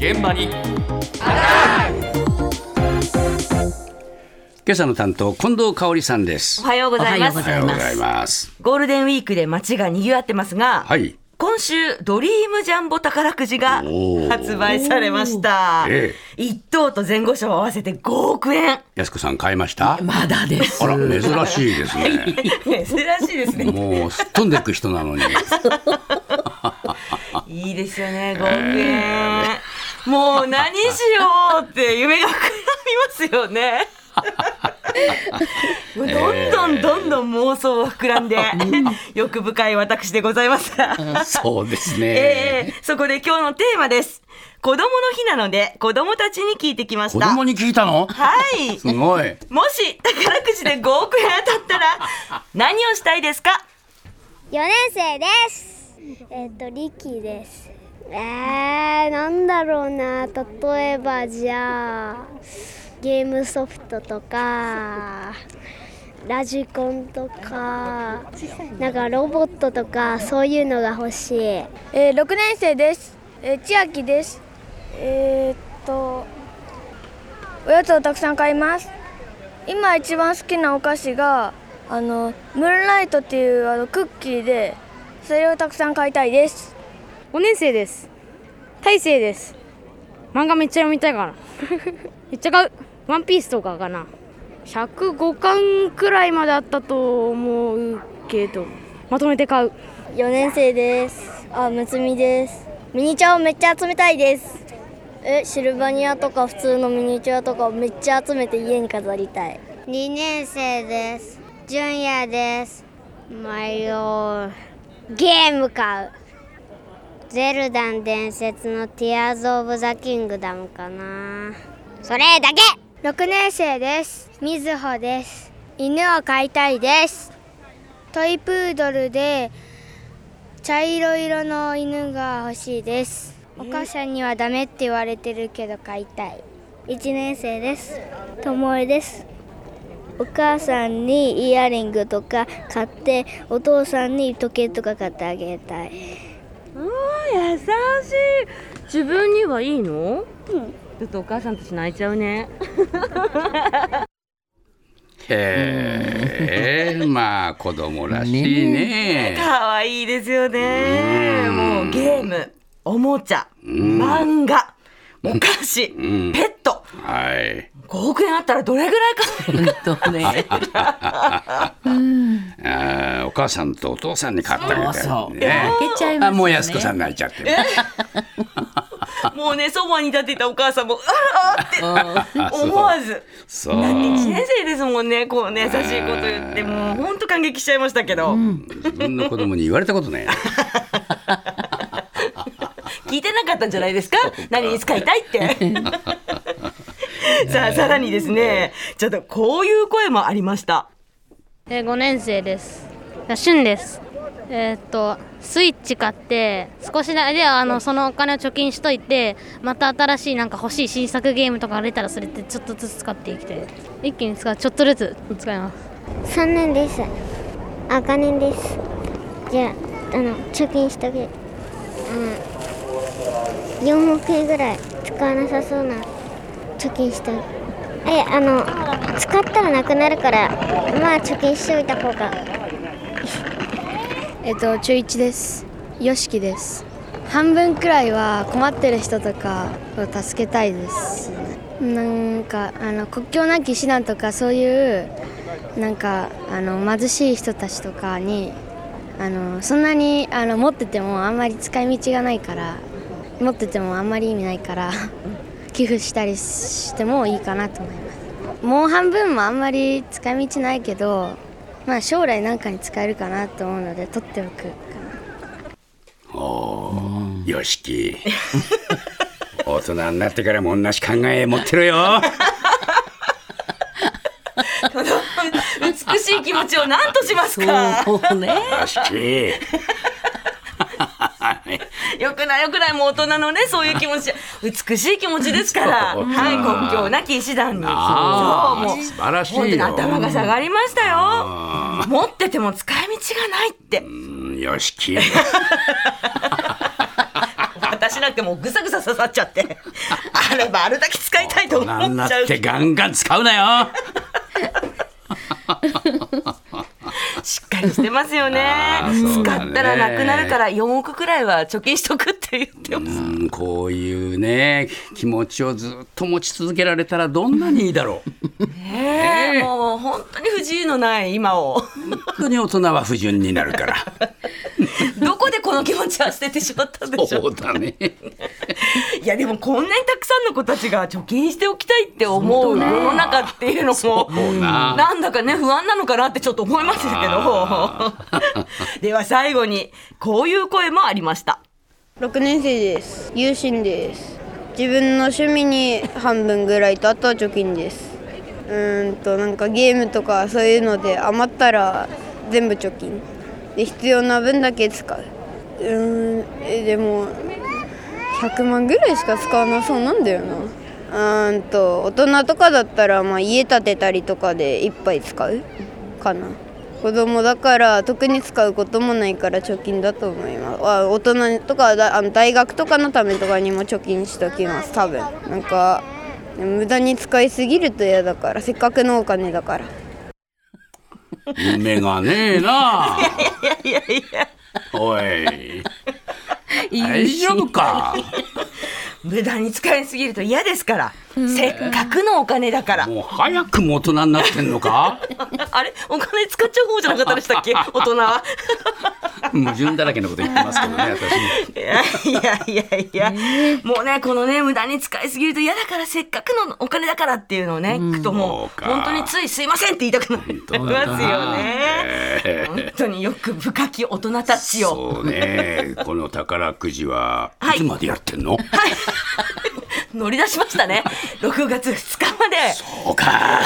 現場にアタック。今朝の担当、近藤香織さんです。おはようございます。おはようございます。ゴールデンウィークで街が賑わってますが、はい、今週ドリームジャンボ宝くじが発売されました。1等と前後賞合わせて5億円。安子さん買いました？まだです。あら、珍しいですね。珍しいですね。もうすっ飛んでいく人なのにいいですよね、5億円、もう何しようって夢が膨らみますよねどんどんどんどん妄想を膨らんで欲深い私でございますそうですね、そこで今日のテーマです。子供の日なので子供たちに聞いてきました。子供に聞いたの？はいすごい。もし宝くじで5億円当たったら何をしたいですか？4年生です。リキです。なんだろうな、例えばじゃあゲームソフトとかラジコンとか、なんかロボットとかそういうのが欲しい。6年生です、千秋です。おやつをたくさん買います。今一番好きなお菓子がムーンライトっていうクッキーで、それをたくさん買いたいです。5年生です。大成です。漫画めっちゃ読みたいからめっちゃ買う。ワンピースとかかな。105巻くらいまであったと思うけど、まとめて買う。4年生です。むつみです。ミニチュアをめっちゃ集めたいです。シルバニアとか普通のミニチュアとかをめっちゃ集めて家に飾りたい。2年生です。純也です。迷う。ゲーム買う。ゼルダの伝説のティアーズオブザキングダムかな。それだけ。6年生です。みずほです。犬を飼いたいです。トイプードルで茶色色の犬が欲しいです。お母さんにはダメって言われてるけど飼いたい。1年生です。ともえです。お母さんにイヤリングとか買って、お父さんに時計とか買ってあげたい。優しい。自分にはいいの？うん。ちょっとお母さんたち泣いちゃうねへえ、まあ子供らしいね。可愛いですよね。もうゲーム、おもちゃ、漫画、お菓子、ペット、はい、5億円あったらどれぐらい買えるかとねお母さんとお父さんに買ってあげたいね。あ、もう安子さん泣いちゃってるもうね、そばに立っていたお母さんもあーって思わず1年生ですもんね。こうね、優しいこと言って、もうほんと感激しちゃいましたけど、自分の子供に言われたことない聞いてなかったんじゃないですか何に使いたいってさあ、さらにですね、ちょっとこういう声もありました。5年生です。しゅんです。スイッチ買って、少しだけそのお金を貯金しといて、また新しいなんか欲しい新作ゲームとか出たら、それってちょっとずつ使っていきて、一気にちょっとずつ使います。3年です。あかねです。じゃあ、貯金しとけ、4億円ぐらい使わなさそうな貯金しとけ。使ったらなくなるから、まあ貯金しておいた方が中1です。よしきです。半分くらいは困ってる人とかを助けたいです。なんか国境なき師団とか、そういうなんか貧しい人たちとかにそんなに持っててもあんまり使い道がないから、持っててもあんまり意味ないから寄付したりしてもいいかなと思います。もう半分もあんまり使い道ないけど、まあ、将来なんかに使えるかなと思うので取っておくかな。およしき大人になってからも同じ考え持ってるよ美しい気持ちを何としますか。そうね、よしきよくない、よくない。もう大人のね、そういう気持ち、美しい気持ちですから、はい、国境なき医師団に。あ、そう、もう素晴らしいよ。頭が下がりましたよ。持ってても使い道がないって。よしき私なんてもうぐさぐさ刺さっちゃってあればあれだけ使いたいと思っちゃう。大人になってガンガン使うなよしっかりしてますよ ね。使ったらなくなるから4億くらいは貯金しとくって言ってます。うん、こういうね気持ちをずっと持ち続けられたらどんなにいいだろうね。もう本当に不自由のない今を本当に大人は不純になるからどこでこの気持ちは捨ててしまったんでしょう。そうだねいやでもこんなにたくさんの子たちが貯金しておきたいって思う世の中っていうのもなんだかね不安なのかなってちょっと思いましたけどでは最後にこういう声もありました。6年生です。有心です。自分の趣味に半分ぐらいとあとは貯金です。なんかゲームとかそういうので余ったら全部貯金で必要な分だけ使う。でも100万ぐらいしか使わなそうなんだよな。大人とかだったらまあ家建てたりとかでいっぱい使うかな。子供だから特に使うこともないから貯金だと思います。大人とか大学とかのためとかにも貯金しときます。多分なんか無駄に使いすぎると嫌だからせっかくのお金だから夢がねえな。いやいやいやおい大丈夫か無駄に使いすぎると嫌ですから、せっかくのお金だからもう早くも大人になってんのかあれお金使っちゃう方じゃなかったでしたっけ大人は矛盾だらけのこと言ってますけどね私もいや、もうねこのね無駄に使いすぎると嫌だからせっかくのお金だからっていうのをね聞くともう本当についすいませんって言いたくなりますよね。本当によく深き大人たちをそうねこの宝くじはいつまでやってんの、はいはい乗り出しましたね。6月2日まで。そうか